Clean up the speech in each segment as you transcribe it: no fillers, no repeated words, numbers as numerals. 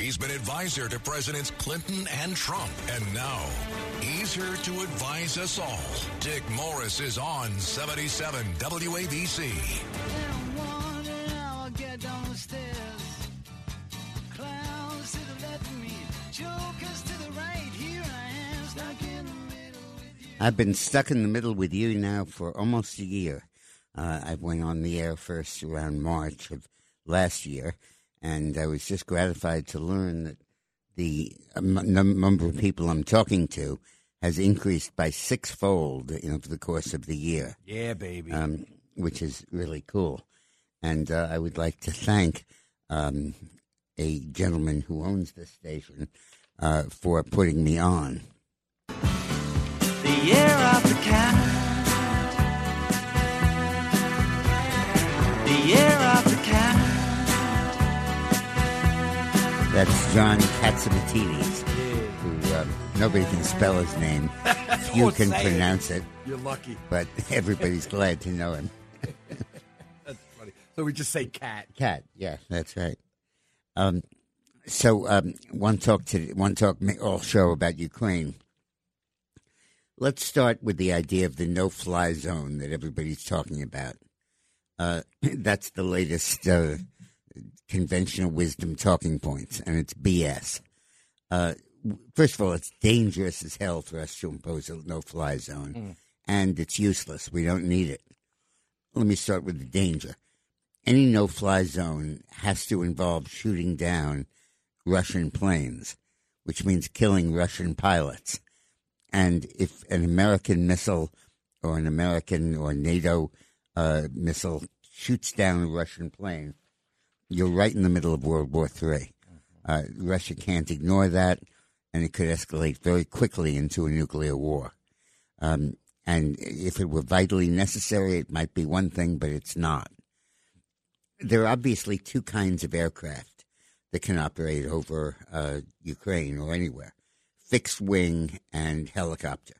He's been advisor to Presidents Clinton and Trump. And now, he's here to advise us all. Dick Morris is on 77 WABC. And one hour, get down the stairs. Clowns to the left of me. Jokers to the right. Here I am, stuck in the middle with you. I've been stuck in the middle with you now for almost a year. I went on the air first around March of last year, and I was just gratified to learn that the number of people I'm talking to has increased by sixfold over the course of the year. Yeah, baby. Which is really cool. And I would like to thank a gentleman who owns this station for putting me on. The year of the cat. The year of the cat. That's John Katsimatidis, who nobody can spell his name. You can pronounce it. You're lucky. But everybody's glad to know him. That's funny. So we just say cat. Cat, yeah, that's right. One talk all show about Ukraine. Let's start with the idea of the no-fly zone that everybody's talking about. That's the latest conventional wisdom talking points, and it's BS. First of all, it's dangerous as hell for us to impose a no-fly zone, and it's useless. We don't need it. Let me start with the danger. Any no-fly zone has to involve shooting down Russian planes, which means killing Russian pilots. And if an American missile or an American or NATO missile shoots down a Russian plane, you're right in the middle of World War III. Russia can't ignore that, and it could escalate very quickly into a nuclear war. And if it were vitally necessary, it might be one thing, but it's not. There are obviously two kinds of aircraft that can operate over Ukraine or anywhere, fixed wing and helicopter.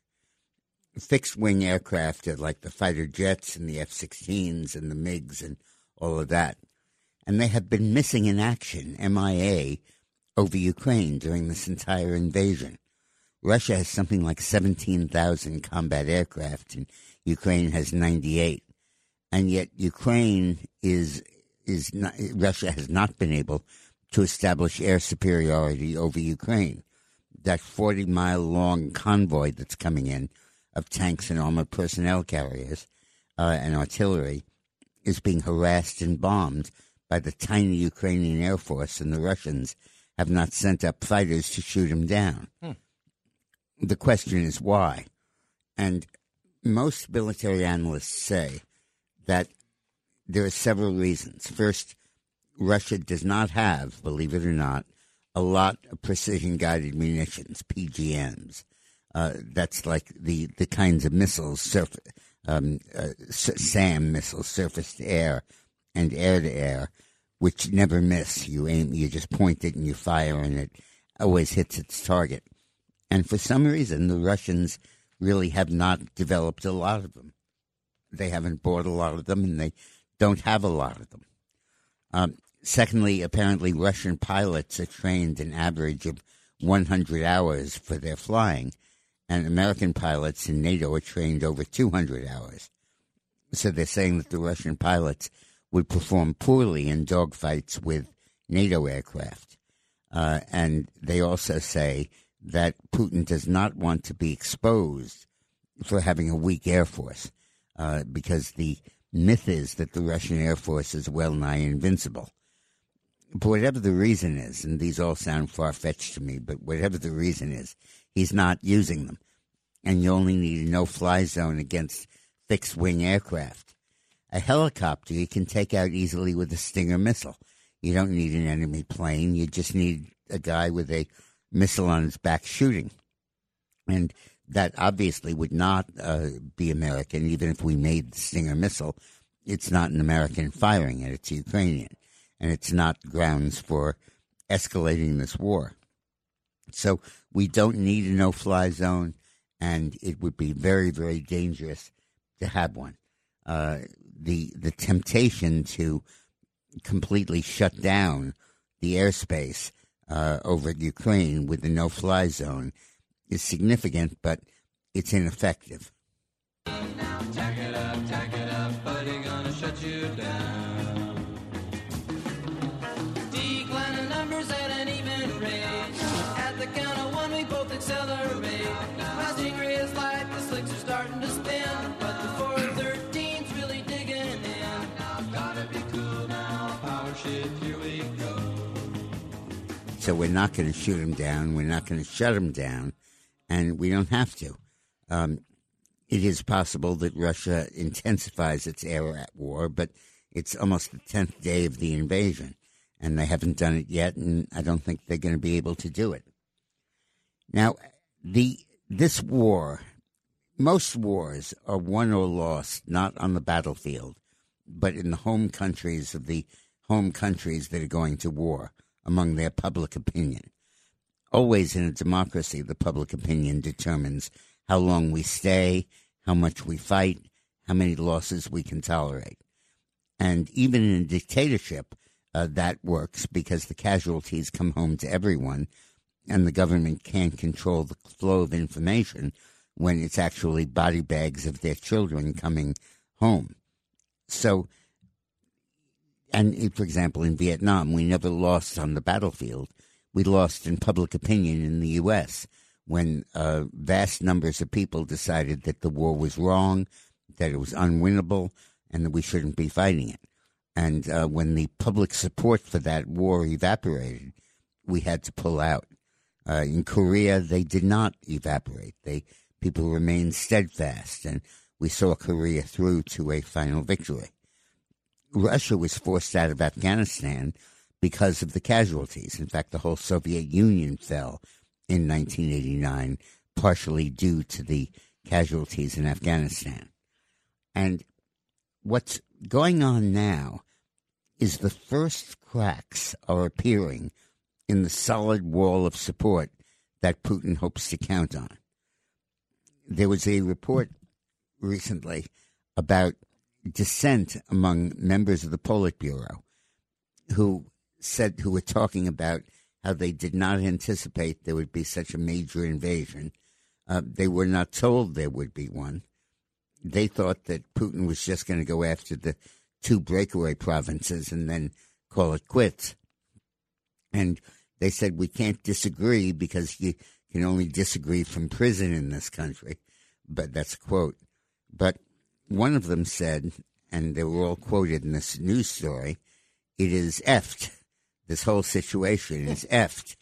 Fixed-wing aircraft are like the fighter jets and the F-16s and the MiGs and all of that. And they have been missing in action, MIA, over Ukraine during this entire invasion. Russia has something like 17,000 combat aircraft, and Ukraine has 98. And yet Ukraine Russia has not been able to establish air superiority over Ukraine. That 40-mile-long convoy that's coming in of tanks and armored personnel carriers and artillery is being harassed and bombed by the tiny Ukrainian Air Force, and the Russians have not sent up fighters to shoot him down. The question is why? And most military analysts say that there are several reasons. First, Russia does not have, believe it or not, a lot of precision-guided munitions, PGMs. That's like the kinds of missiles, SAM missiles, surface to air, which never miss. You aim, you just point it and you fire, and it always hits its target. And for some reason, the Russians really have not developed a lot of them. They haven't bought a lot of them, and they don't have a lot of them. Secondly, apparently Russian pilots are trained an average of 100 hours for their flying. And American pilots in NATO are trained over 200 hours. So they're saying that the Russian pilots would perform poorly in dogfights with NATO aircraft. And they also say that Putin does not want to be exposed for having a weak air force, because the myth is that the Russian Air Force is well-nigh invincible. But whatever the reason is, and these all sound far-fetched to me, but whatever the reason is, he's not using them. And you only need a no-fly zone against fixed-wing aircraft. A helicopter you can take out easily with a Stinger missile. You don't need an enemy plane. You just need a guy with a missile on his back shooting. And that obviously would not be American, even if we made the Stinger missile. It's not an American firing it. It's Ukrainian. And it's not grounds for escalating this war. So we don't need a no-fly zone, and it would be very, very dangerous to have one. The temptation to completely shut down the airspace over Ukraine with the no-fly zone is significant, but it's ineffective. Tack it up, but they're gonna shut you down. Declining numbers at an even rate. At the count of one, we both accelerate. My stinger is light, the slicks are starting to spin. But the 413's really digging in. Gotta be cool now, power shift, here we go. So we're not going to shoot them down, we're not going to shut them down, and we don't have to. It is possible that Russia intensifies its air war, but it's almost the 10th day of the invasion, and they haven't done it yet, and I don't think they're going to be able to do it. Now, this war, most wars are won or lost, not on the battlefield, but in the home countries of the home countries that are going to war, among their public opinion. Always in a democracy, the public opinion determines how long we stay, how much we fight, how many losses we can tolerate. And even in a dictatorship, that works because the casualties come home to everyone and the government can't control the flow of information when it's actually body bags of their children coming home. So, and for example, in Vietnam, we never lost on the battlefield. We lost in public opinion in the U.S., when vast numbers of people decided that the war was wrong, that it was unwinnable, and that we shouldn't be fighting it. And when the public support for that war evaporated, we had to pull out. In Korea, they did not evaporate. People remained steadfast, and we saw Korea through to a final victory. Russia was forced out of Afghanistan because of the casualties. In fact, the whole Soviet Union fell in 1989, partially due to the casualties in Afghanistan. And what's going on now is the first cracks are appearing in the solid wall of support that Putin hopes to count on. There was a report recently about dissent among members of the Politburo who were talking about how they did not anticipate there would be such a major invasion. They were not told there would be one. They thought that Putin was just going to go after the two breakaway provinces and then call it quits. And they said, we can't disagree because you can only disagree from prison in this country. But that's a quote. But one of them said, and they were all quoted in this news story, it is effed. This whole situation is effed,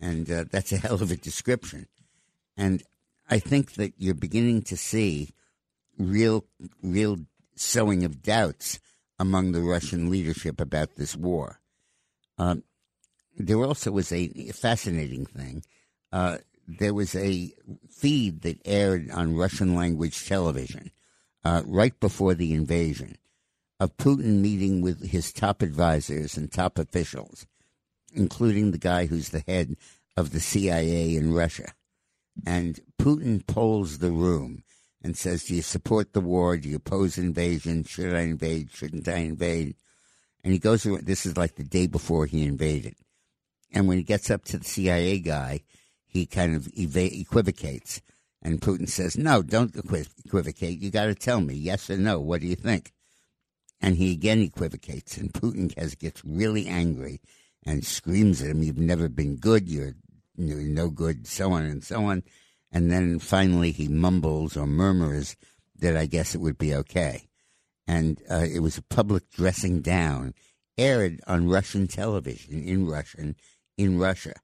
and that's a hell of a description. And I think that you're beginning to see real sowing of doubts among the Russian leadership about this war. There also was a fascinating thing. There was a feed that aired on Russian-language television right before the invasion, of Putin meeting with his top advisors and top officials, including the guy who's the head of the CIA in Russia. And Putin polls the room and says, do you support the war? Do you oppose invasion? Should I invade? Shouldn't I invade? And he goes around. This is like the day before he invaded. And when he gets up to the CIA guy, he kind of equivocates. And Putin says, no, don't equivocate. You got to tell me, yes or no, what do you think? And he again equivocates, and Putin gets really angry and screams at him, you've never been good, you're no good, so on and so on. And then finally he mumbles or murmurs that I guess it would be okay. And it was a public dressing down, aired on Russian television, in Russia.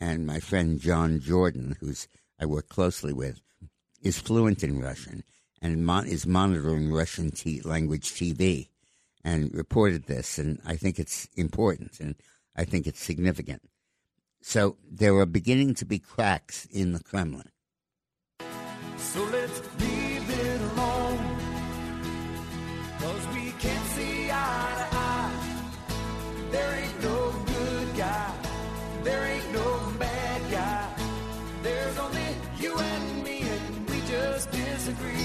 And my friend John Jordan, who I work closely with, is fluent in Russian and is monitoring Russian language TV. And reported this, and I think it's important, and I think it's significant. So there are beginning to be cracks in the Kremlin. So let's leave it alone, 'cause we can't see eye to eye. There ain't no good guy, there ain't no bad guy. There's only you and me, and we just disagree.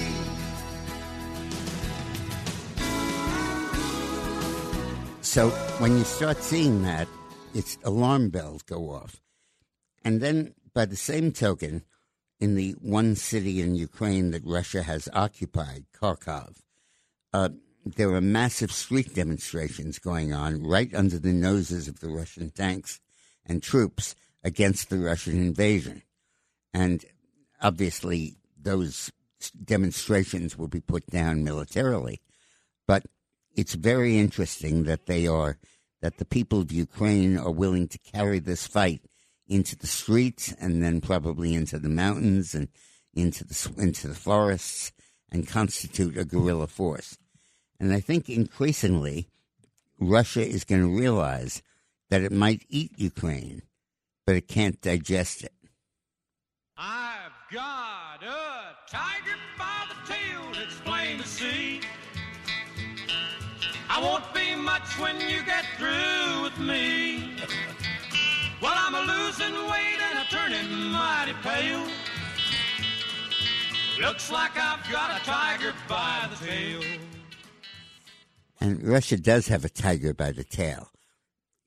So when you start seeing that, its alarm bells go off. And then, by the same token, in the one city in Ukraine that Russia has occupied, Kharkov, there are massive street demonstrations going on right under the noses of the Russian tanks and troops against the Russian invasion. And obviously, those demonstrations will be put down militarily. But it's very interesting that that the people of Ukraine are willing to carry this fight into the streets and then probably into the mountains and into the forests and constitute a guerrilla force. And I think increasingly Russia is going to realize that it might eat Ukraine, but it can't digest it. I've got a tiger by the tail, it's plain to see. I won't be much when you get through with me. Well, I'm a losing weight and I'm turning mighty pale. Looks like I've got a tiger by the tail. And Russia does have a tiger by the tail.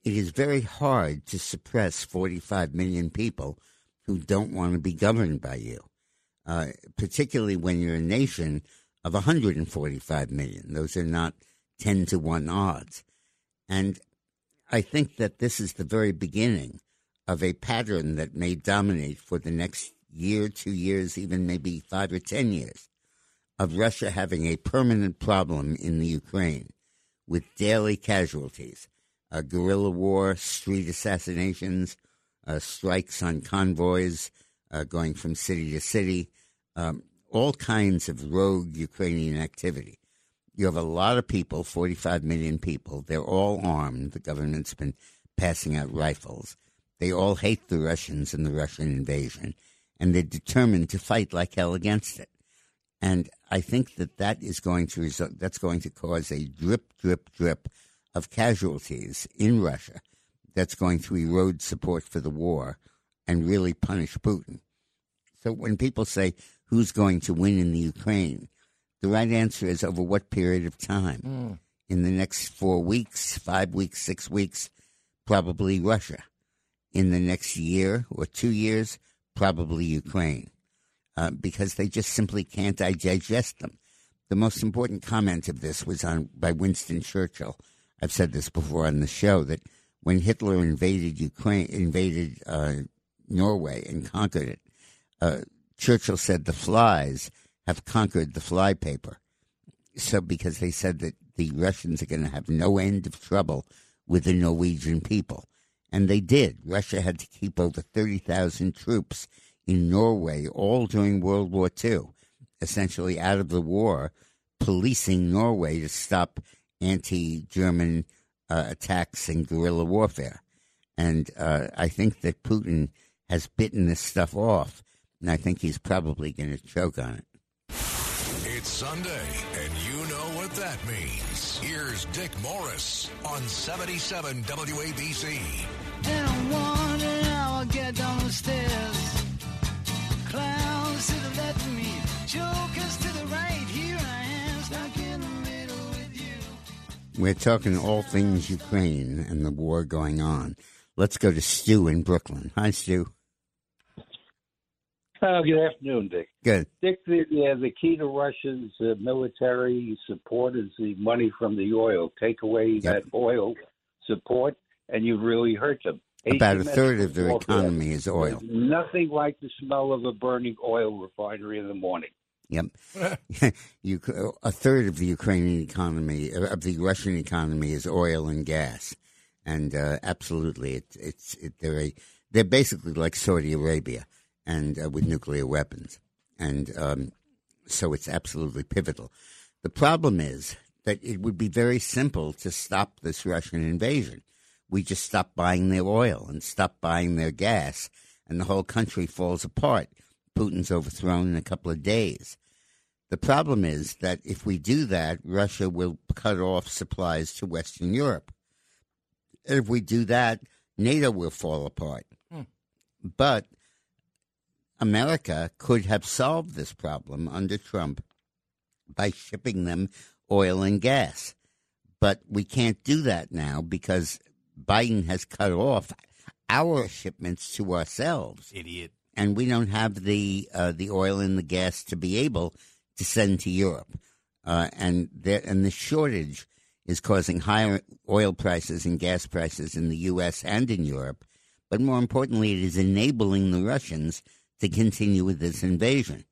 It is very hard to suppress 45 million people who don't want to be governed by you, particularly when you're a nation of 145 million. Those are not 10-to-1 odds. And I think that this is the very beginning of a pattern that may dominate for the next year, 2 years, even maybe 5 or 10 years, of Russia having a permanent problem in the Ukraine with daily casualties, a guerrilla war, street assassinations, strikes on convoys going from city to city, all kinds of rogue Ukrainian activity. You have a lot of people, 45 million people. They're all armed. The government's been passing out rifles. They all hate the Russians and the Russian invasion, and they're determined to fight like hell against it. And I think that is going to result. That's going to cause a drip, drip, drip of casualties in Russia. That's going to erode support for the war and really punish Putin. So when people say, who's going to win in the Ukraine? The right answer is over what period of time? In the next 4 weeks, 5 weeks, 6 weeks, probably Russia. In the next year or 2 years, probably Ukraine, because they just simply can't digest them. The most important comment of this was by Winston Churchill. I've said this before on the show, that when Hitler invaded Ukraine, Norway and conquered it, Churchill said the flies have conquered the flypaper. So because they said that the Russians are going to have no end of trouble with the Norwegian people. And they did. Russia had to keep over 30,000 troops in Norway all during World War II, essentially out of the war, policing Norway to stop anti-German attacks and guerrilla warfare. And I think that Putin has bitten this stuff off, and I think he's probably going to choke on it. It's Sunday, and you know what that means. Here's Dick Morris on 77 WABC. Down one and I'll get down the stairs. Clowns to the left of me, jokers to the right. Here I am, stuck in the middle with you. We're talking all things Ukraine and the war going on. Let's go to Stu in Brooklyn. Hi, Stu. Good afternoon, Dick. Good. Dick, the key to Russia's military support is the money from the oil. Take away that oil support, and you really hurt them. About a third of their economy is oil. There's nothing like the smell of a burning oil refinery in the morning. Yep. A third of the Ukrainian economy, of the Russian economy, is oil and gas. And absolutely, they're basically like Saudi Arabia. And with nuclear weapons. And so it's absolutely pivotal. The problem is that it would be very simple to stop this Russian invasion. We just stop buying their oil and stop buying their gas, and the whole country falls apart. Putin's overthrown in a couple of days. The problem is that if we do that, Russia will cut off supplies to Western Europe. And if we do that, NATO will fall apart. But America could have solved this problem under Trump by shipping them oil and gas. But we can't do that now because Biden has cut off our shipments to ourselves. Idiot. And we don't have the oil and the gas to be able to send to Europe. And the shortage is causing higher oil prices and gas prices in the U.S. and in Europe. But more importantly, it is enabling the Russians to continue with this invasion.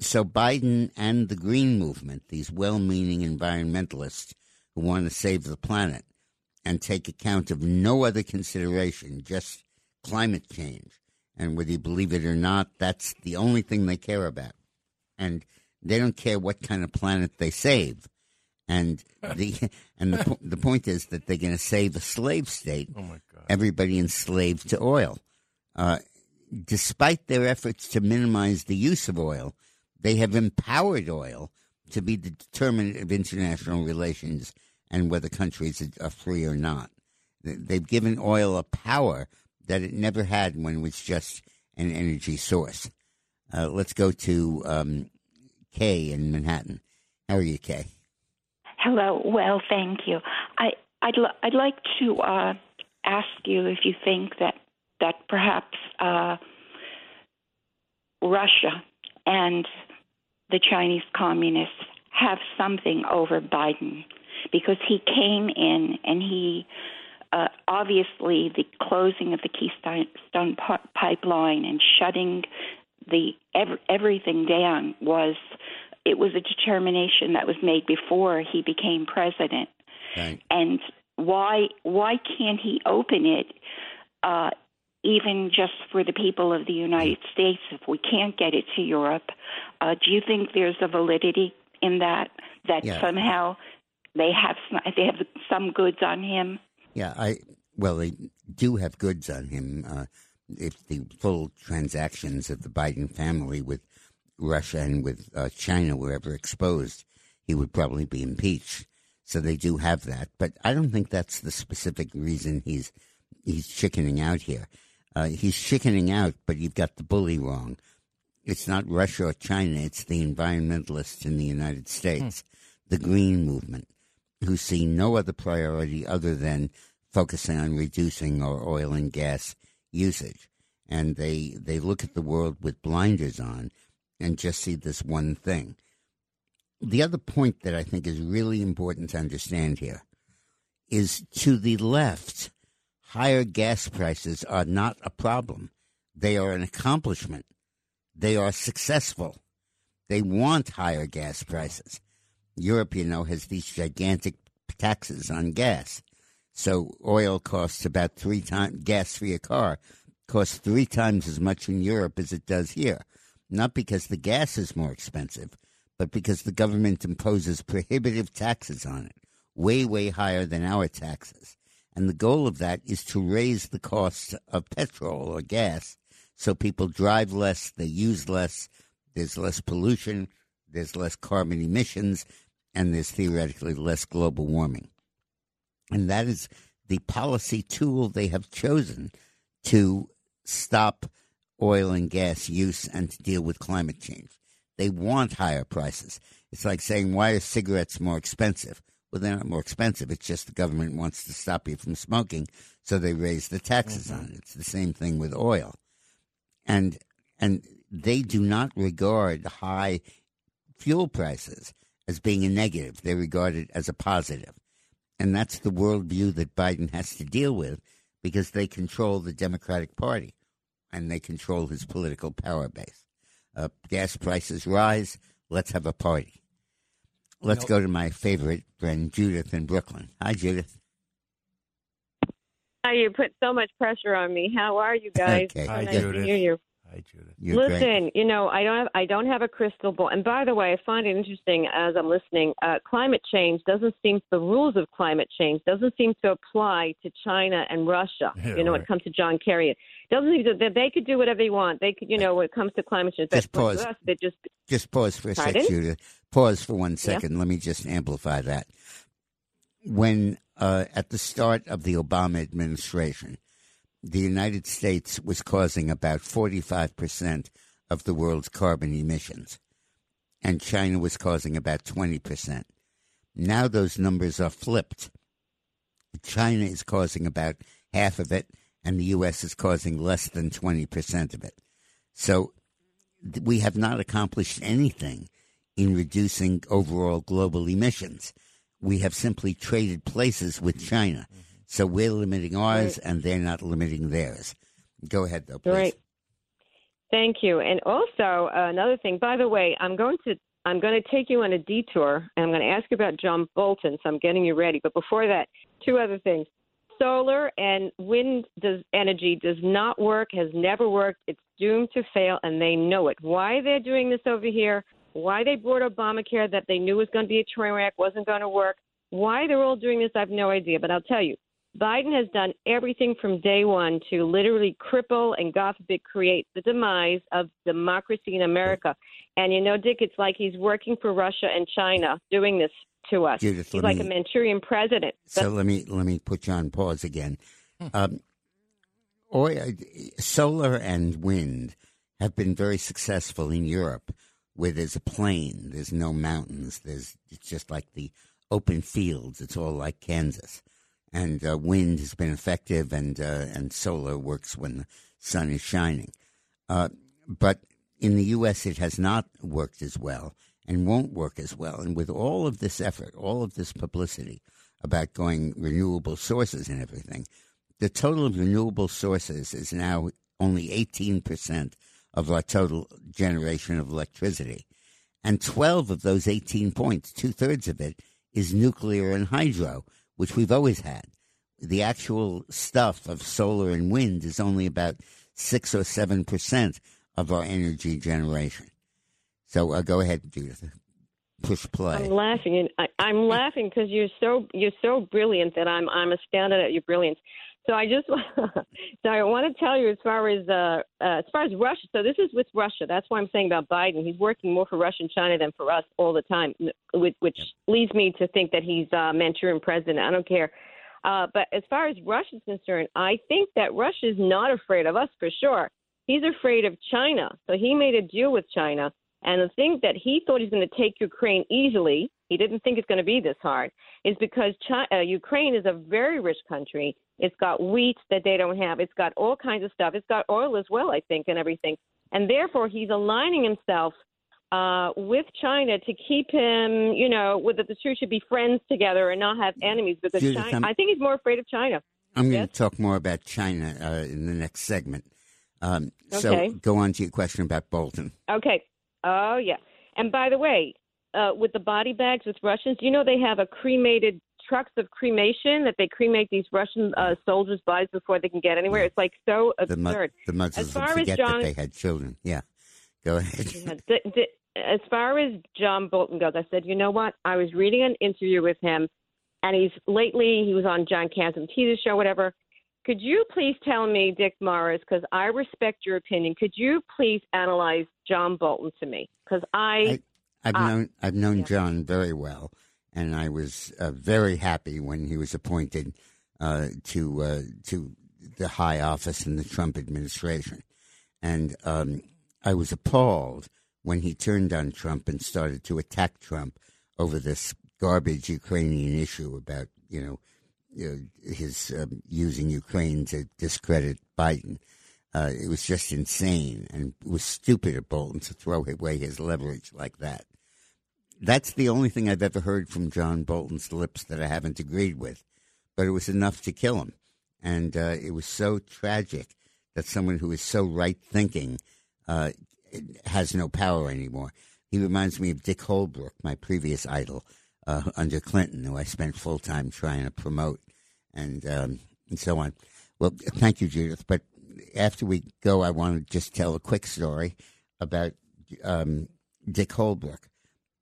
So Biden and the Green Movement, these well-meaning environmentalists who want to save the planet and take account of no other consideration, just climate change. And whether you believe it or not, that's the only thing they care about. And they don't care what kind of planet they save. And the point is that they're going to save a slave state, oh my God. Everybody enslaved to oil. Despite their efforts to minimize the use of oil, they have empowered oil to be the determinant of international relations and whether countries are free or not. They've given oil a power that it never had when it was just an energy source. Let's go to Kay in Manhattan. How are you, Kay? Hello. Well, thank you. I'd like to ask you if you think that perhaps Russia and the Chinese communists have something over Biden, because he came in and he obviously the closing of the Keystone pipeline and shutting the everything down was a determination that was made before he became president. Right. And why can't he open it? Even just for the people of the United States, if we can't get it to Europe, do you think there's a validity in that yeah. somehow they have some goods on him? Yeah, they do have goods on him. If the full transactions of the Biden family with Russia and with China were ever exposed, he would probably be impeached. So they do have that. But I don't think that's the specific reason he's chickening out here. He's chickening out, but you've got the bully wrong. It's not Russia or China. It's the environmentalists in the United States, the Green Movement, who see no other priority other than focusing on reducing our oil and gas usage. And they look at the world with blinders on and just see this one thing. The other point that I think is really important to understand here is, to the left, higher gas prices are not a problem. They are an accomplishment. They are successful. They want higher gas prices. Europe, you know, has these gigantic taxes on gas. So oil costs about 3 times, gas for your car costs 3 times as much in Europe as it does here. Not because the gas is more expensive, but because the government imposes prohibitive taxes on it, way, way higher than our taxes. And the goal of that is to raise the cost of petrol or gas so people drive less, they use less, there's less pollution, there's less carbon emissions, and there's theoretically less global warming. And that is the policy tool they have chosen to stop oil and gas use and to deal with climate change. They want higher prices. It's like saying, why are cigarettes more expensive? Well, they're not more expensive. It's just the government wants to stop you from smoking, so they raise the taxes on it. It's the same thing with oil. And they do not regard high fuel prices as being a negative. They regard it as a positive. And that's the worldview that Biden has to deal with, because they control the Democratic Party and they control his political power base. Gas prices rise. Let's have a party. Let's go to my favorite friend, Judith in Brooklyn. Hi, Judith. Hi, you put so much pressure on me. How are you guys? Okay. Hi, nice Judith. Hi, Judith. Listen, you know, I don't have a crystal ball. And by the way, I find it interesting as I'm listening. Climate change doesn't seem, the rules of climate change doesn't seem to apply to China and Russia. Yeah, you know, right. When it comes to John Kerry, doesn't seem that they could do whatever they want. They could, you know, when it comes to climate change, just pause. Us, just pause for a second, Judith. Pause for 1 second. Yeah. Let me just amplify that. When at the start of the Obama administration, the United States was causing about 45% of the world's carbon emissions, and China was causing about 20%. Now those numbers are flipped. China is causing about half of it, and the U.S. is causing less than 20% of it. So we have not accomplished anything in reducing overall global emissions. We have simply traded places with China. So we're limiting ours, and they're not limiting theirs. Go ahead, though, please. Right. Thank you. And also, another thing, by the way, I'm going to take you on a detour, and I'm going to ask you about John Bolton, so I'm getting you ready. But before that, two other things. Solar and wind energy does not work, has never worked. It's doomed to fail, and they know it. Why they're doing this over here, why they brought Obamacare that they knew was going to be a train wreck, wasn't going to work, why they're all doing this, I have no idea. But I'll tell you, Biden has done everything from day one to literally cripple and, God forbid, create the demise of democracy in America. And, you know, Dick, it's like he's working for Russia and China doing this to us. Judith, he's like a Manchurian president. So let me put you on pause again. Solar and wind have been very successful in Europe, where there's a plain, there's no mountains, it's just like the open fields. It's all like Kansas. And wind has been effective, and solar works when the sun is shining. But in the U.S., it has not worked as well and won't work as well. And with all of this effort, all of this publicity about going renewable sources and everything, the total of renewable sources is now only 18% of our total generation of electricity. And 12 of those 18 points, two-thirds of it, is nuclear and hydro, which we've always had. The actual stuff of solar and wind is only about 6 or 7% of our energy generation. So go ahead, Judith. Push play. I'm laughing, and I'm laughing because you're so brilliant that I'm astounded at your brilliance. So I want to tell you as far as Russia. So this is with Russia. That's why I'm saying about Biden. He's working more for Russia and China than for us all the time, which leads me to think that he's a Manchurian president. I don't care. But as far as Russia's concerned, I think that Russia's not afraid of us for sure. He's afraid of China. So he made a deal with China. And the thing that he thought he's going to take Ukraine easily, he didn't think it's going to be this hard, is because Ukraine is a very rich country. It's got wheat that they don't have. It's got all kinds of stuff. It's got oil as well, I think, and everything. And therefore, he's aligning himself with China to keep him, you know, that the two should be friends together and not have enemies. Because Judith, I think he's more afraid of China. I'm going to talk more about China in the next segment. So go on to your question about Bolton. Okay. Oh, yeah. And by the way, with the body bags with Russians, you know they have trucks of cremation that they cremate these Russian soldiers' bodies before they can get anywhere. Yeah. It's like so absurd. The Muslims forget that they had children. Yeah. Go ahead. Yeah, as far as John Bolton goes, I said, you know what? I was reading an interview with him, and he was on John Katsimatidis' show, whatever. Could you please tell me, Dick Morris, because I respect your opinion, could you please analyze John Bolton to me? Because I've known John very well, and I was very happy when he was appointed to the high office in the Trump administration. And I was appalled when he turned on Trump and started to attack Trump over this garbage Ukrainian issue about, his using Ukraine to discredit Biden. It was just insane, and it was stupid of Bolton to throw away his leverage like that. That's the only thing I've ever heard from John Bolton's lips that I haven't agreed with, but it was enough to kill him. And it was so tragic that someone who is so right-thinking has no power anymore. He reminds me of Dick Holbrook, my previous idol, under Clinton, who I spent full time trying to promote, and so on. Well, thank you, Judith. But after we go, I want to just tell a quick story about Dick Holbrook.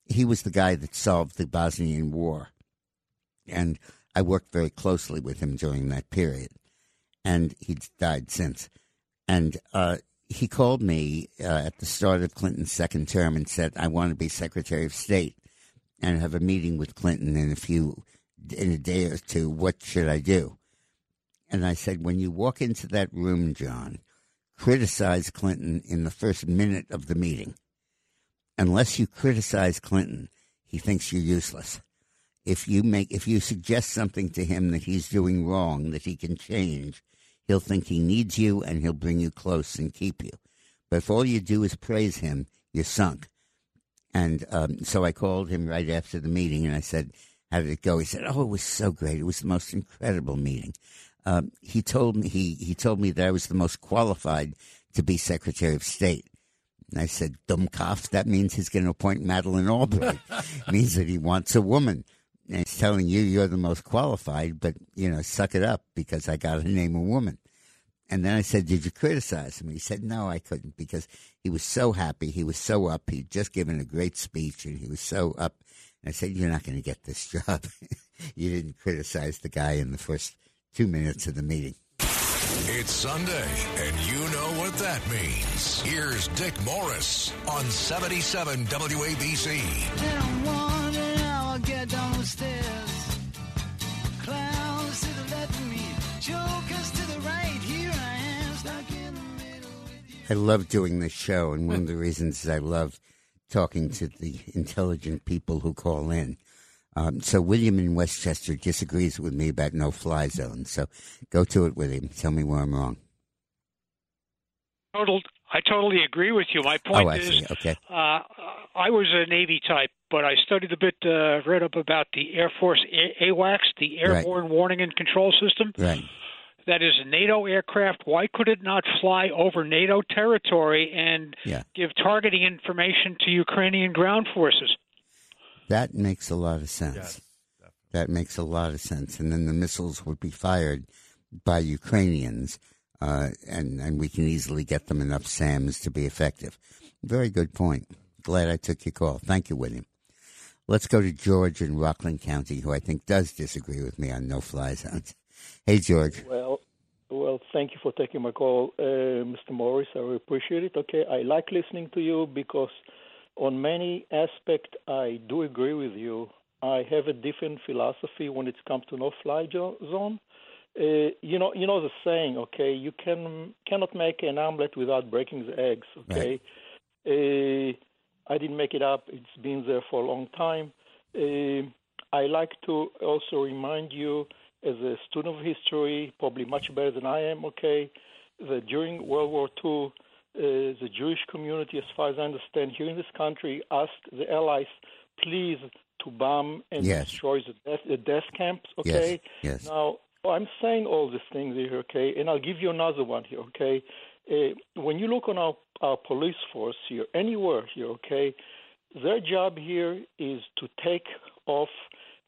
He was the guy that solved the Bosnian War, and I worked very closely with him during that period. And he's died since. And he called me at the start of Clinton's second term and said, "I want to be Secretary of State and have a meeting with Clinton in a day or two. What should I do?" And I said, when you walk into that room, John, criticize Clinton in the first minute of the meeting. Unless you criticize Clinton, he thinks you're useless. If you suggest something to him that he's doing wrong, that he can change, he'll think he needs you and he'll bring you close and keep you. But if all you do is praise him, you're sunk. And so I called him right after the meeting and I said, how did it go? He said, oh, it was so great. It was the most incredible meeting. He told me that I was the most qualified to be Secretary of State. And I said, Dummkopf, that means he's going to appoint Madeleine Albright. It means that he wants a woman. And he's telling you you're the most qualified, but, you know, suck it up because I got to name a woman. And then I said, did you criticize him? He said, no, I couldn't, because he was so happy. He was so up. He'd just given a great speech, and he was so up. And I said, you're not going to get this job. You didn't criticize the guy in the first 2 minutes of the meeting. It's Sunday, and you know what that means. Here's Dick Morris on 77 WABC. Down one and I'll get down the stairs. Clowns to the left of me, jokers to the right. Here I am, stuck in the middle with you. I love doing this show, and one of the reasons is I love talking to the intelligent people who call in. So William in Westchester disagrees with me about no-fly zone. So go to it, William. Tell me where I'm wrong. I totally agree with you. My point is, okay. I was a Navy type, but I studied a bit, read up about the Air Force AWACS, the Airborne Warning and Control System. Right. That is a NATO aircraft. Why could it not fly over NATO territory and give targeting information to Ukrainian ground forces? That makes a lot of sense. Yes, that makes a lot of sense. And then the missiles would be fired by Ukrainians, and we can easily get them enough SAMs to be effective. Very good point. Glad I took your call. Thank you, William. Let's go to George in Rockland County, who I think does disagree with me on no-fly zones. Hey, George. Well, thank you for taking my call, Mr. Morris. I really appreciate it. Okay, I like listening to you because on many aspects, I do agree with you. I have a different philosophy when it comes to no-fly zone. You know the saying, okay? You cannot make an omelet without breaking the eggs, okay? Right. I didn't make it up. It's been there for a long time. I like to also remind you, as a student of history, probably much better than I am, okay, that during World War II, the Jewish community, as far as I understand, here in this country, asked the Allies, please, to bomb and destroy the death camps, okay? Yes. Now, I'm saying all these things here, okay, and I'll give you another one here, okay? When you look on our police force here, anywhere here, okay, their job here is to take off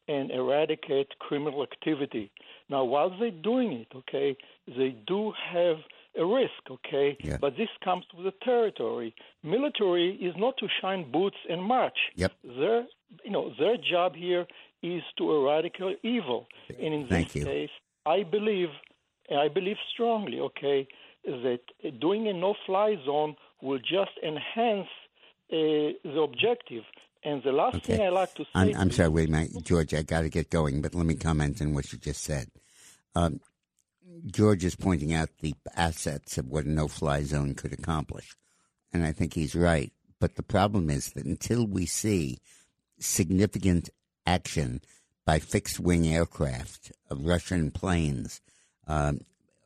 and eradicate criminal activity. Now, while they're doing it, okay, they do have a risk, okay? Yeah. But this comes with the territory. Military is not to shine boots and march. Yep. Their job here is to eradicate evil. And in this case, I believe strongly, okay, that doing a no-fly zone will just enhance the objective. And the last thing I like to say... I'm sorry, wait a minute, George, I got to get going, but let me comment on what you just said. George is pointing out the assets of what a no-fly zone could accomplish, and I think he's right. But the problem is that until we see significant action by fixed-wing aircraft of Russian planes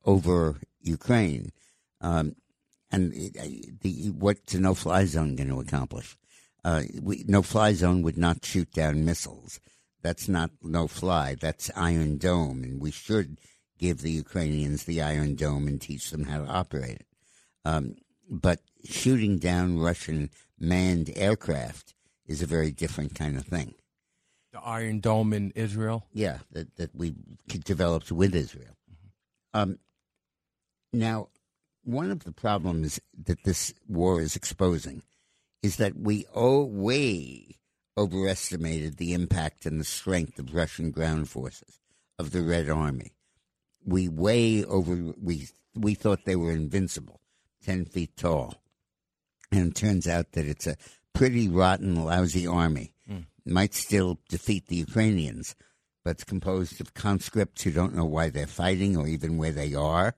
over Ukraine, what's a no-fly zone going to accomplish? No-fly zone would not shoot down missiles. That's not no-fly. That's Iron Dome, and we should give the Ukrainians the Iron Dome and teach them how to operate it. But shooting down Russian manned aircraft is a very different kind of thing. The Iron Dome in Israel? Yeah, that we developed with Israel. Mm-hmm. Now, one of the problems that this war is exposing is that we way overestimated the impact and the strength of Russian ground forces, of the Red Army. We thought they were invincible, 10 feet tall. And it turns out that it's a pretty rotten, lousy army. Might still defeat the Ukrainians, but it's composed of conscripts who don't know why they're fighting or even where they are,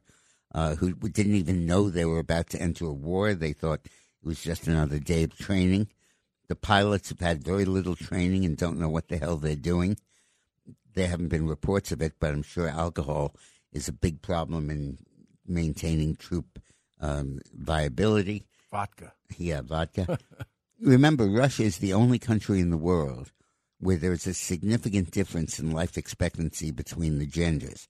who didn't even know they were about to enter a war. They thought it was just another day of training. The pilots have had very little training and don't know what the hell they're doing. There haven't been reports of it, but I'm sure alcohol is a big problem in maintaining troop viability. Vodka. Yeah, vodka. Remember, Russia is the only country in the world where there is a significant difference in life expectancy between the genders.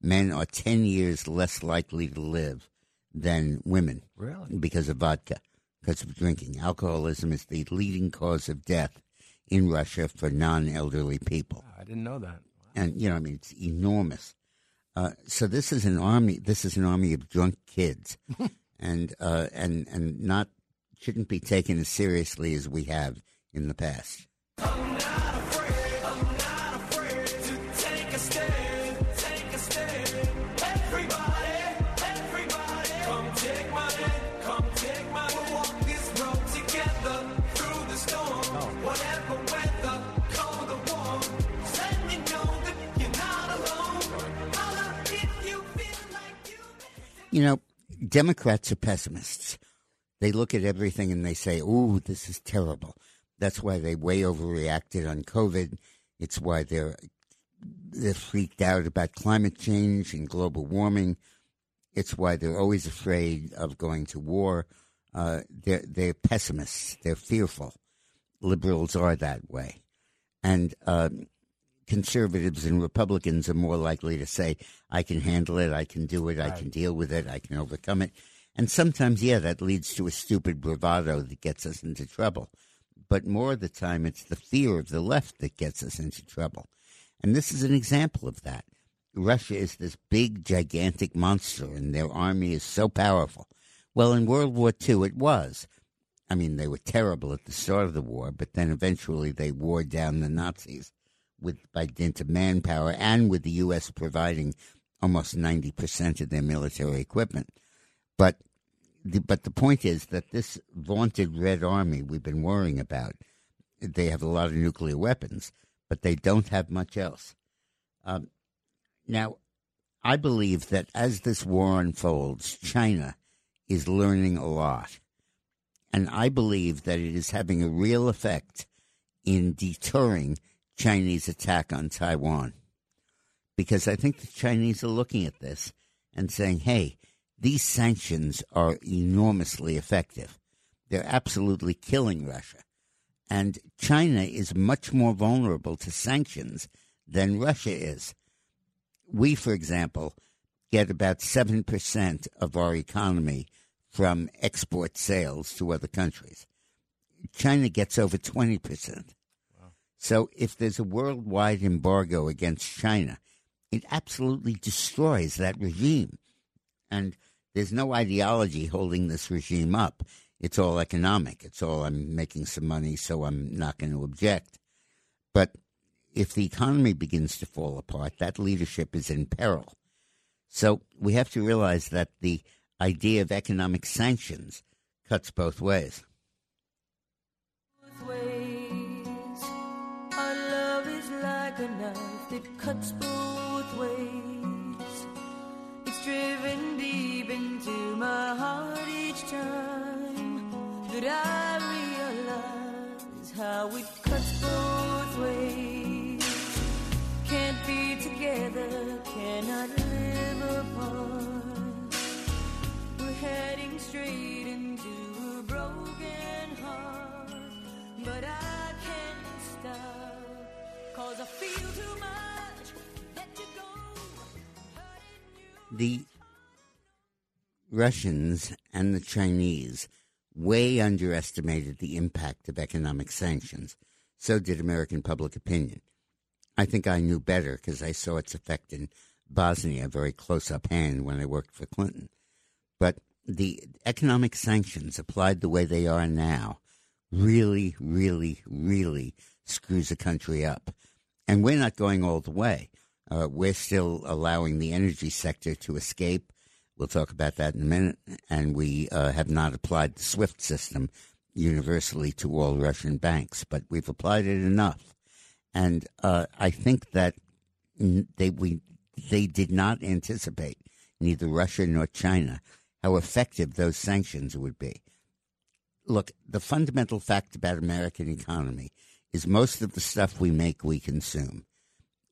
Men are 10 years less likely to live than women. Really? Because of vodka, because of drinking. Alcoholism is the leading cause of death in Russia for non-elderly people. Oh, I didn't know that. Wow. And, you know, I mean, it's enormous. So this is an army. This is an army of drunk kids, and not shouldn't be taken as seriously as we have in the past. I'm not afraid to take a stand. Everybody, come take my hand. Come take my hand. We'll walk this road together through the storm. Oh. Whatever weather, cold or warm, let me know that you're not alone. I love if you feel like you. You know, Democrats are pessimists. They look at everything and they say, "Oh, this is terrible." That's why they way overreacted on COVID. It's why they're freaked out about climate change and global warming. It's why they're always afraid of going to war. They're pessimists. They're fearful. Liberals are that way. And conservatives and Republicans are more likely to say, I can handle it, I can do it, I can deal with it, I can overcome it. And sometimes, yeah, that leads to a stupid bravado that gets us into trouble. But more of the time, it's the fear of the left that gets us into trouble. And this is an example of that. Russia is this big, gigantic monster, and their army is so powerful. Well, in World War II, it was. I mean, they were terrible at the start of the war, but then eventually they wore down the Nazis by dint of manpower and with the U.S. providing almost 90% of their military equipment. But the point is that this vaunted Red Army we've been worrying about, they have a lot of nuclear weapons, but they don't have much else. Now, I believe that as this war unfolds, China is learning a lot. And I believe that it is having a real effect in deterring Chinese attack on Taiwan. Because I think the Chinese are looking at this and saying, hey, these sanctions are enormously effective. They're absolutely killing Russia. And China is much more vulnerable to sanctions than Russia is. We, for example, get about 7% of our economy from export sales to other countries. China gets over 20%. Wow. So if there's a worldwide embargo against China, it absolutely destroys that regime. And there's no ideology holding this regime up. It's all economic. It's all I'm making some money, so I'm not going to object. But if the economy begins to fall apart, that leadership is in peril. So we have to realize that the idea of economic sanctions cuts both ways. Both ways. Our love is like a knife that cuts both ways. Driven deep into my heart each time that I realize how it cuts both ways. Can't be together, cannot live apart. We're heading straight into a broken heart, but I can't stop, 'cause I feel too much. Let you go. The Russians and the Chinese way underestimated the impact of economic sanctions. So did American public opinion. I think I knew better because I saw its effect in Bosnia very close up hand when I worked for Clinton. But the economic sanctions applied the way they are now really, really, really screws a country up. And we're not going all the way. We're still allowing the energy sector to escape. We'll talk about that in a minute. And we have not applied the SWIFT system universally to all Russian banks, but we've applied it enough. And I think that they did not anticipate, neither Russia nor China, how effective those sanctions would be. Look, the fundamental fact about American economy is most of the stuff we make, we consume.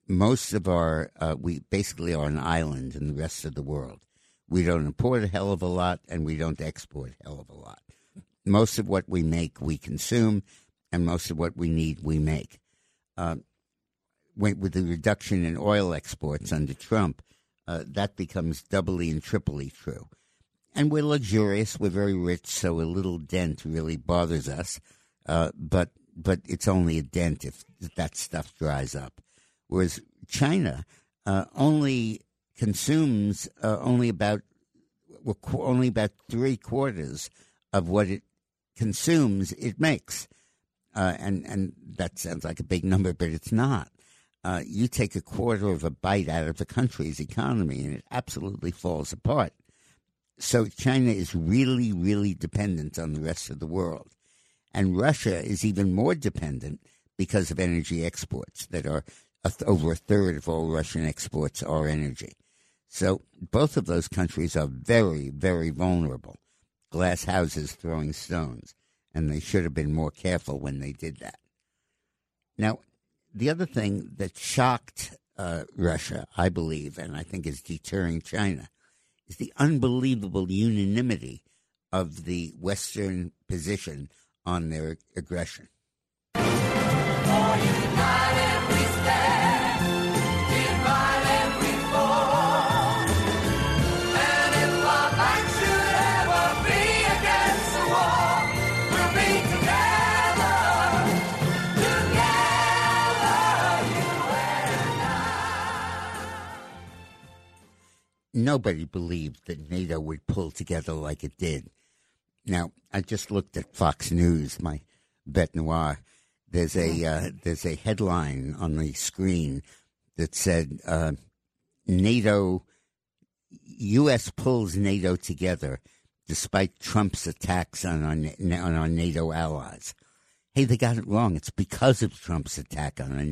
most of our, we basically are an island in the rest of the world. We don't import a hell of a lot, and we don't export a hell of a lot. Most of what we make, we consume, and most of what we need, we make. With the reduction in oil exports under Trump, that becomes doubly and triply true. And we're luxurious. We're very rich, so a little dent really bothers us. But it's only a dent if that stuff dries up. Whereas China only consumes only about 3/4 of what it consumes, it makes. And that sounds like a big number, but it's not. You take 1/4 of a bite out of the country's economy, and it absolutely falls apart. So China is really, really dependent on the rest of the world. And Russia is even more dependent because of energy exports that are over 1/3 of all Russian exports are energy. So both of those countries are very, very vulnerable. Glass houses throwing stones. And they should have been more careful when they did that. Now, the other thing that shocked Russia, I believe, and I think is deterring China, is the unbelievable unanimity of the Western position on their aggression. Nobody believed that NATO would pull together like it did. Now, I just looked at Fox News, my bête noire. There's a headline on the screen that said, NATO, U.S. pulls NATO together despite Trump's attacks on our NATO allies. Hey, they got it wrong. It's because of Trump's attack on our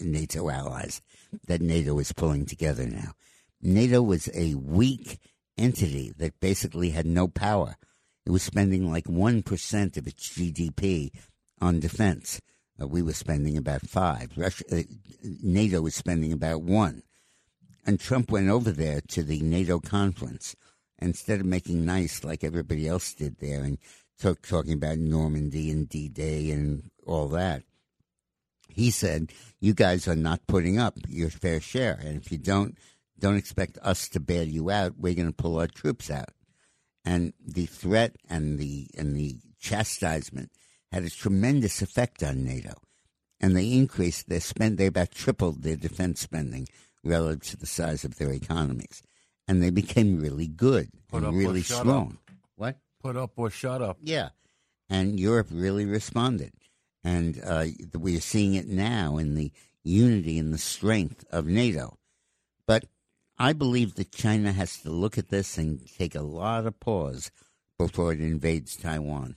NATO allies that NATO is pulling together now. NATO was a weak entity that basically had no power. It was spending like 1% of its GDP on defense. We were spending about 5%. NATO was spending about 1%. And Trump went over there to the NATO conference. Instead of making nice like everybody else did there and talking about Normandy and D-Day and all that, he said, you guys are not putting up your fair share. And if you don't expect us to bail you out. We're going to pull our troops out. And the threat and the chastisement had a tremendous effect on NATO. And they increased their spend. They about tripled their defense spending relative to the size of their economies. And they became really good and really strong. What? Put up or shut up. Yeah. And Europe really responded. And we're seeing it now in the unity and the strength of NATO. But I believe that China has to look at this and take a lot of pause before it invades Taiwan.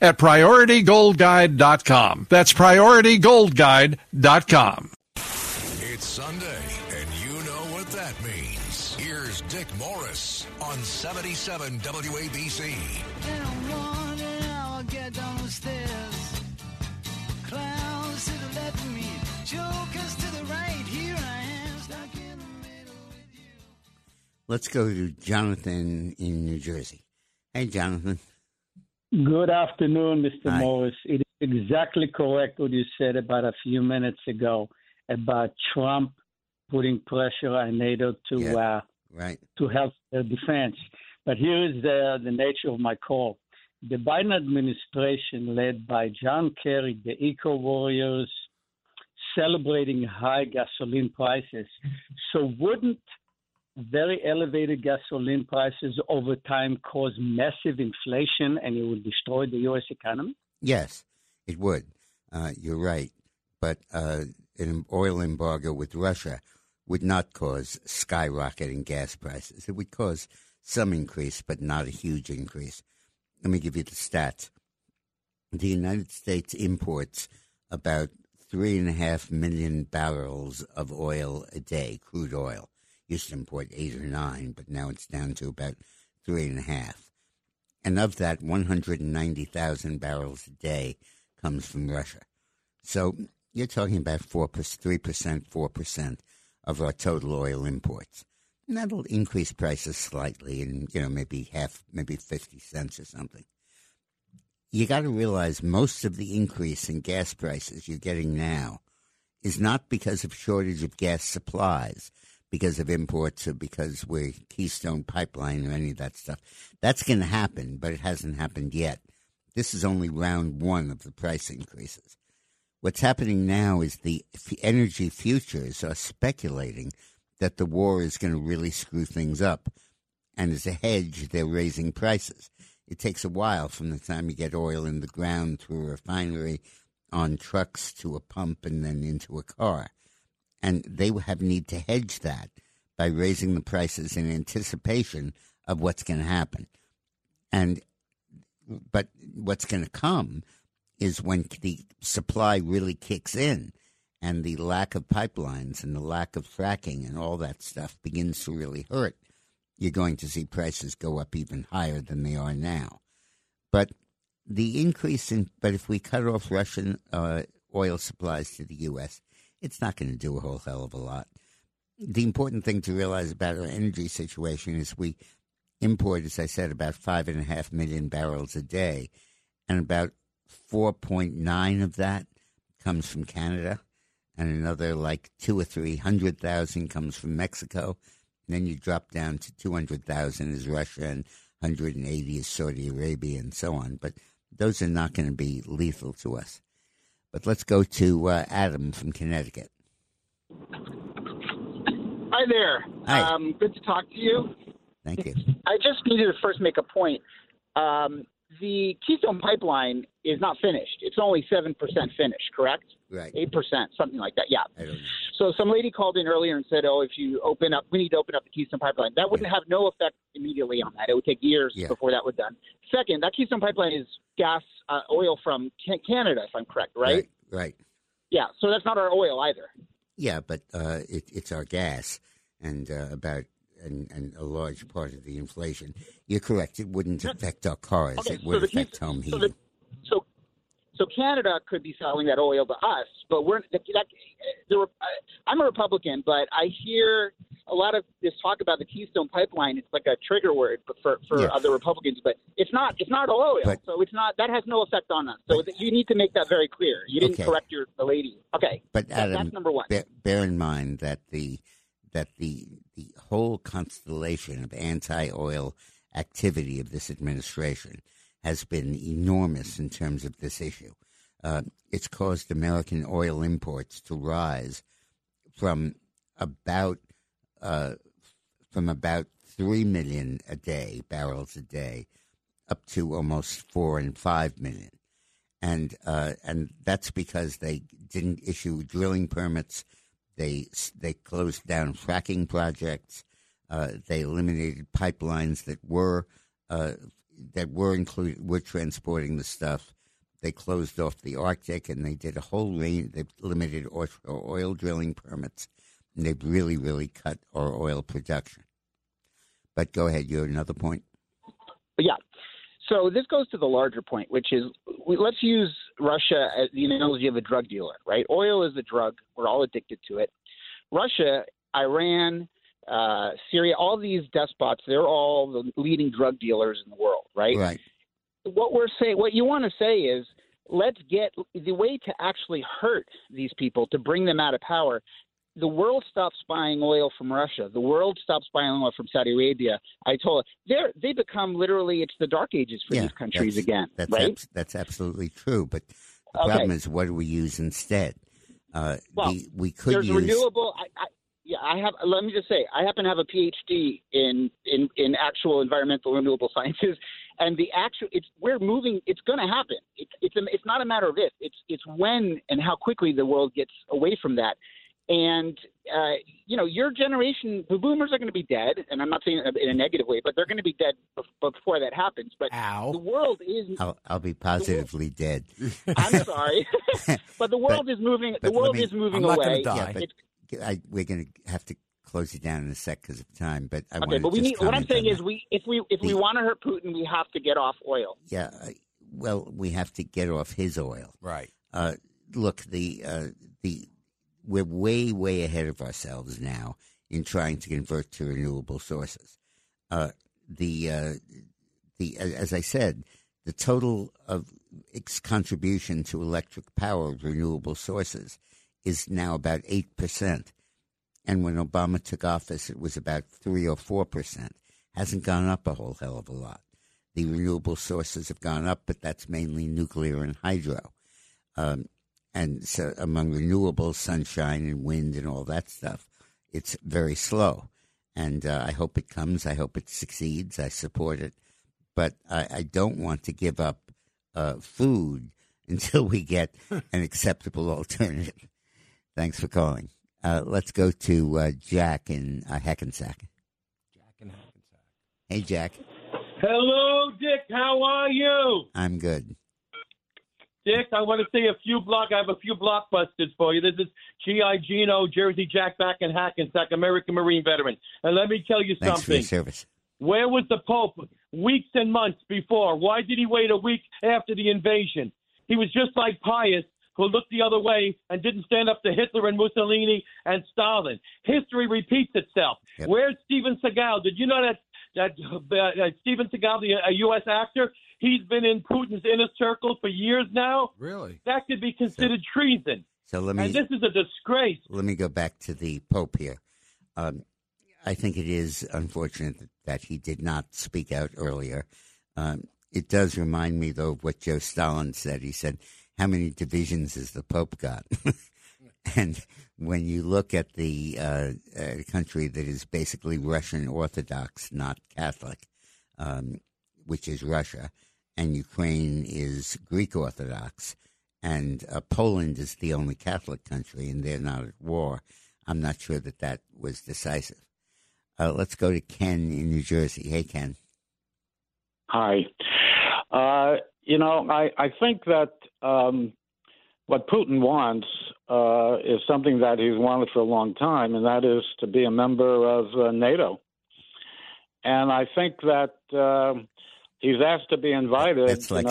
at PriorityGoldGuide.com. That's PriorityGoldGuide.com. It's Sunday, and you know what that means. Here's Dick Morris on 77 WABC. In 1 hour, get down the stairs. Clowns to the left of me, jokers to the right. Here I am, stuck in the middle with you. Let's go to Jonathan in New Jersey. Hey, Jonathan. Good afternoon, Mr. Hi. Morris. It is exactly correct what you said about a few minutes ago about Trump putting pressure on NATO to help their defense. But here is the nature of my call. The Biden administration, led by John Kerry, the eco-warriors, celebrating high gasoline prices. So wouldn't very elevated gasoline prices over time cause massive inflation and it would destroy the U.S. economy? Yes, it would. You're right. but an oil embargo with Russia would not cause skyrocketing gas prices. It would cause some increase, but not a huge increase. Let me give you the stats. The United States imports about 3.5 million barrels of oil a day, crude oil. Used to import 8 or 9, but now it's down to about 3.5. And of that, 190,000 barrels a day comes from Russia. So you're talking about 4%, 3%, 4% of our total oil imports. And that'll increase prices slightly and, you know, maybe half, maybe 50 cents or something. You got to realize most of the increase in gas prices you're getting now is not because of shortage of gas supplies, because of imports or because we're Keystone Pipeline or any of that stuff. That's going to happen, but it hasn't happened yet. This is only round one of the price increases. What's happening now is the energy futures are speculating that the war is going to really screw things up. And as a hedge, they're raising prices. It takes a while from the time you get oil in the ground through a refinery, on trucks to a pump, and then into a car. And they have need to hedge that by raising the prices in anticipation of what's going to happen. But what's going to come is when the supply really kicks in and the lack of pipelines and the lack of fracking and all that stuff begins to really hurt. You're going to see prices go up even higher than they are now. But the increase in, but if we cut off Russian oil supplies to the U.S., it's not going to do a whole hell of a lot. The important thing to realize about our energy situation is we import, as I said, about 5.5 million barrels a day, and about 4.9 of that comes from Canada, and another like 200,000 or 300,000 comes from Mexico. Then you drop down to 200,000 is Russia and 180 is Saudi Arabia and so on. But those are not going to be lethal to us. But let's go to Adam from Connecticut. Hi there. Hi. Good to talk to you. Thank you. I just needed to first make a point. The Keystone Pipeline is not finished. It's only 7% finished, correct? Right. 8%, something like that, yeah. I don't know. So some lady called in earlier and said, if you open up, we need to open up the Keystone Pipeline. That wouldn't have no effect immediately on that. It would take years before that was done. Second, that Keystone Pipeline is gas, oil from Canada, if I'm correct, right? Right. Yeah, so that's not our oil either. Yeah, but it's our gas and about a large part of the inflation. You're correct. It wouldn't affect our cars. Okay, it would affect home heating. So Canada could be selling that oil to us, but I'm a Republican, but I hear a lot of this talk about the Keystone Pipeline. It's like a trigger word for other Republicans, but it's not oil, so it's not. That has no effect on us. So you need to make that very clear. You didn't correct the lady. Okay, but Adam, that's number one. Bear in mind that the whole constellation of anti-oil activity of this administration has been enormous in terms of this issue. It's caused American oil imports to rise from about 3 million a day, barrels a day, up to almost 4 and 5 million. And that's because they didn't issue drilling permits. They closed down fracking projects. They eliminated pipelines that were transporting the stuff. They closed off the Arctic, and they did a whole range. They've limited offshore oil drilling permits, and they've really, really cut our oil production. But go ahead. You have another point? Yeah. So this goes to the larger point, which is let's use Russia as the analogy of a drug dealer, right? Oil is a drug. We're all addicted to it. Russia, Iran, Syria, all these despots, they're all the leading drug dealers in the world, right? Right. What you want to say is let's get the way to actually hurt these people, to bring them out of power. The world stops buying oil from Russia. The world stops buying oil from Saudi Arabia. I told you, they become literally, it's the dark ages for these countries again, right? That's absolutely true. But the problem is, what do we use instead? Renewable. Let me just say, I happen to have a PhD in actual environmental renewable sciences, and we're moving. It's going to happen. It it's not a matter of if, it's when and how quickly the world gets away from that. And, you know, your generation, the boomers are going to be dead. And I'm not saying it in a negative way, but they're going to be dead before that happens. But the world is. I'll be positively dead. I'm sorry. But the world is moving. The world is moving away. Yeah, but we're going to have to close it down in a sec because of time. But I want to. But we need, what I'm saying is if we want to hurt Putin, we have to get off oil. Yeah. Well, we have to get off his oil. Right. Look, we're way, way ahead of ourselves now in trying to convert to renewable sources. As I said, the total of its contribution to electric power of renewable sources is now about 8%. And when Obama took office, it was about 3 or 4%. Hasn't gone up a whole hell of a lot. The renewable sources have gone up, but that's mainly nuclear and hydro. And so among renewables, sunshine and wind and all that stuff, it's very slow. And I hope it comes. I hope it succeeds. I support it. But I don't want to give up food until we get an acceptable alternative. Thanks for calling. Let's go to Jack in Hackensack. Jack in Hackensack. Hey, Jack. Hello, Dick. How are you? I'm good. Dick, I want to say I have a few blockbusters for you. This is G.I. Gino, Jersey Jack, back in Hackensack, American Marine veteran. And let me tell you something. Thanks for your service. Where was the Pope weeks and months before? Why did he wait a week after the invasion? He was just like Pius, who looked the other way and didn't stand up to Hitler and Mussolini and Stalin. History repeats itself. Yep. Where's Steven Seagal? Did you know that Steven Seagal, a U.S. actor, he's been in Putin's inner circle for years now. Really? That could be considered treason. And this is a disgrace. Let me go back to the Pope here. I think it is unfortunate that he did not speak out earlier. It does remind me, though, of what Joe Stalin said. He said, how many divisions has the Pope got? And when you look at the country that is basically Russian Orthodox, not Catholic, which is Russia, and Ukraine is Greek Orthodox, and Poland is the only Catholic country, and they're not at war, I'm not sure that that was decisive. Let's go to Ken in New Jersey. Hey, Ken. Hi. I think that what Putin wants is something that he's wanted for a long time, and that is to be a member of NATO. And I think that he's asked to be invited. That's like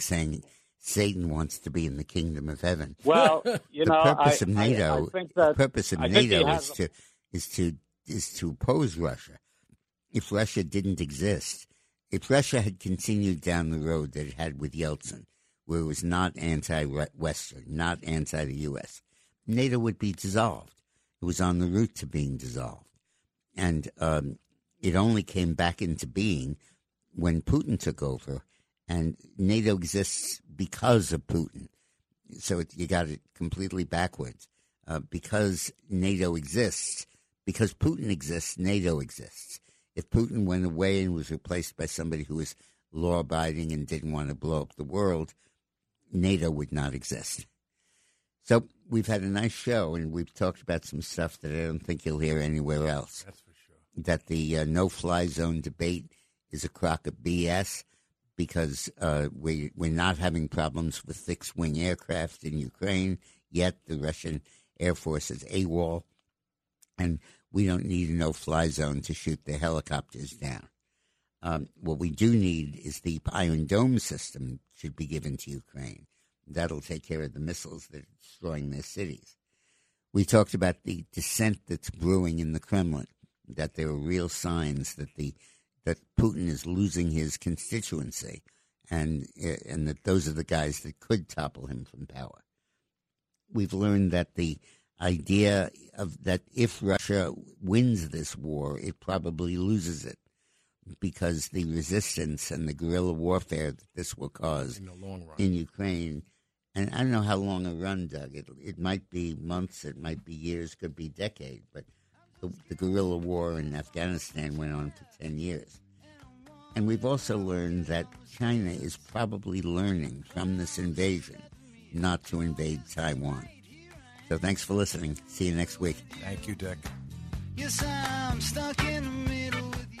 saying Satan wants to be in the kingdom of heaven. Well, the purpose of NATO is to oppose Russia. If Russia didn't exist, if Russia had continued down the road that it had with Yeltsin, where it was not anti-Western, not anti-the U.S., NATO would be dissolved. It was on the route to being dissolved. And it only came back into being when Putin took over, and NATO exists because of Putin. So you got it completely backwards. Because NATO exists, because Putin exists, NATO exists. If Putin went away and was replaced by somebody who was law-abiding and didn't want to blow up the world, NATO would not exist. So we've had a nice show, and we've talked about some stuff that I don't think you'll hear anywhere else. That's for sure. That the no-fly zone debate is a crock of BS because we're not having problems with fixed-wing aircraft in Ukraine, yet the Russian Air Force is AWOL, and we don't need a no-fly zone to shoot the helicopters down. What we do need is the Iron Dome system should be given to Ukraine. That'll take care of the missiles that are destroying their cities. We talked about the dissent that's brewing in the Kremlin, that there are real signs that Putin is losing his constituency, and that those are the guys that could topple him from power. We've learned that the idea of that if Russia wins this war, it probably loses it, because the resistance and the guerrilla warfare that this will cause in the long run in Ukraine, and I don't know how long a run, Doug. It might be months, it might be years, could be decades, but the guerrilla war in Afghanistan went on for 10 years. And we've also learned that China is probably learning from this invasion not to invade Taiwan. So thanks for listening. See you next week. Thank you, Dick. Yes, I'm stuck in the middle with you.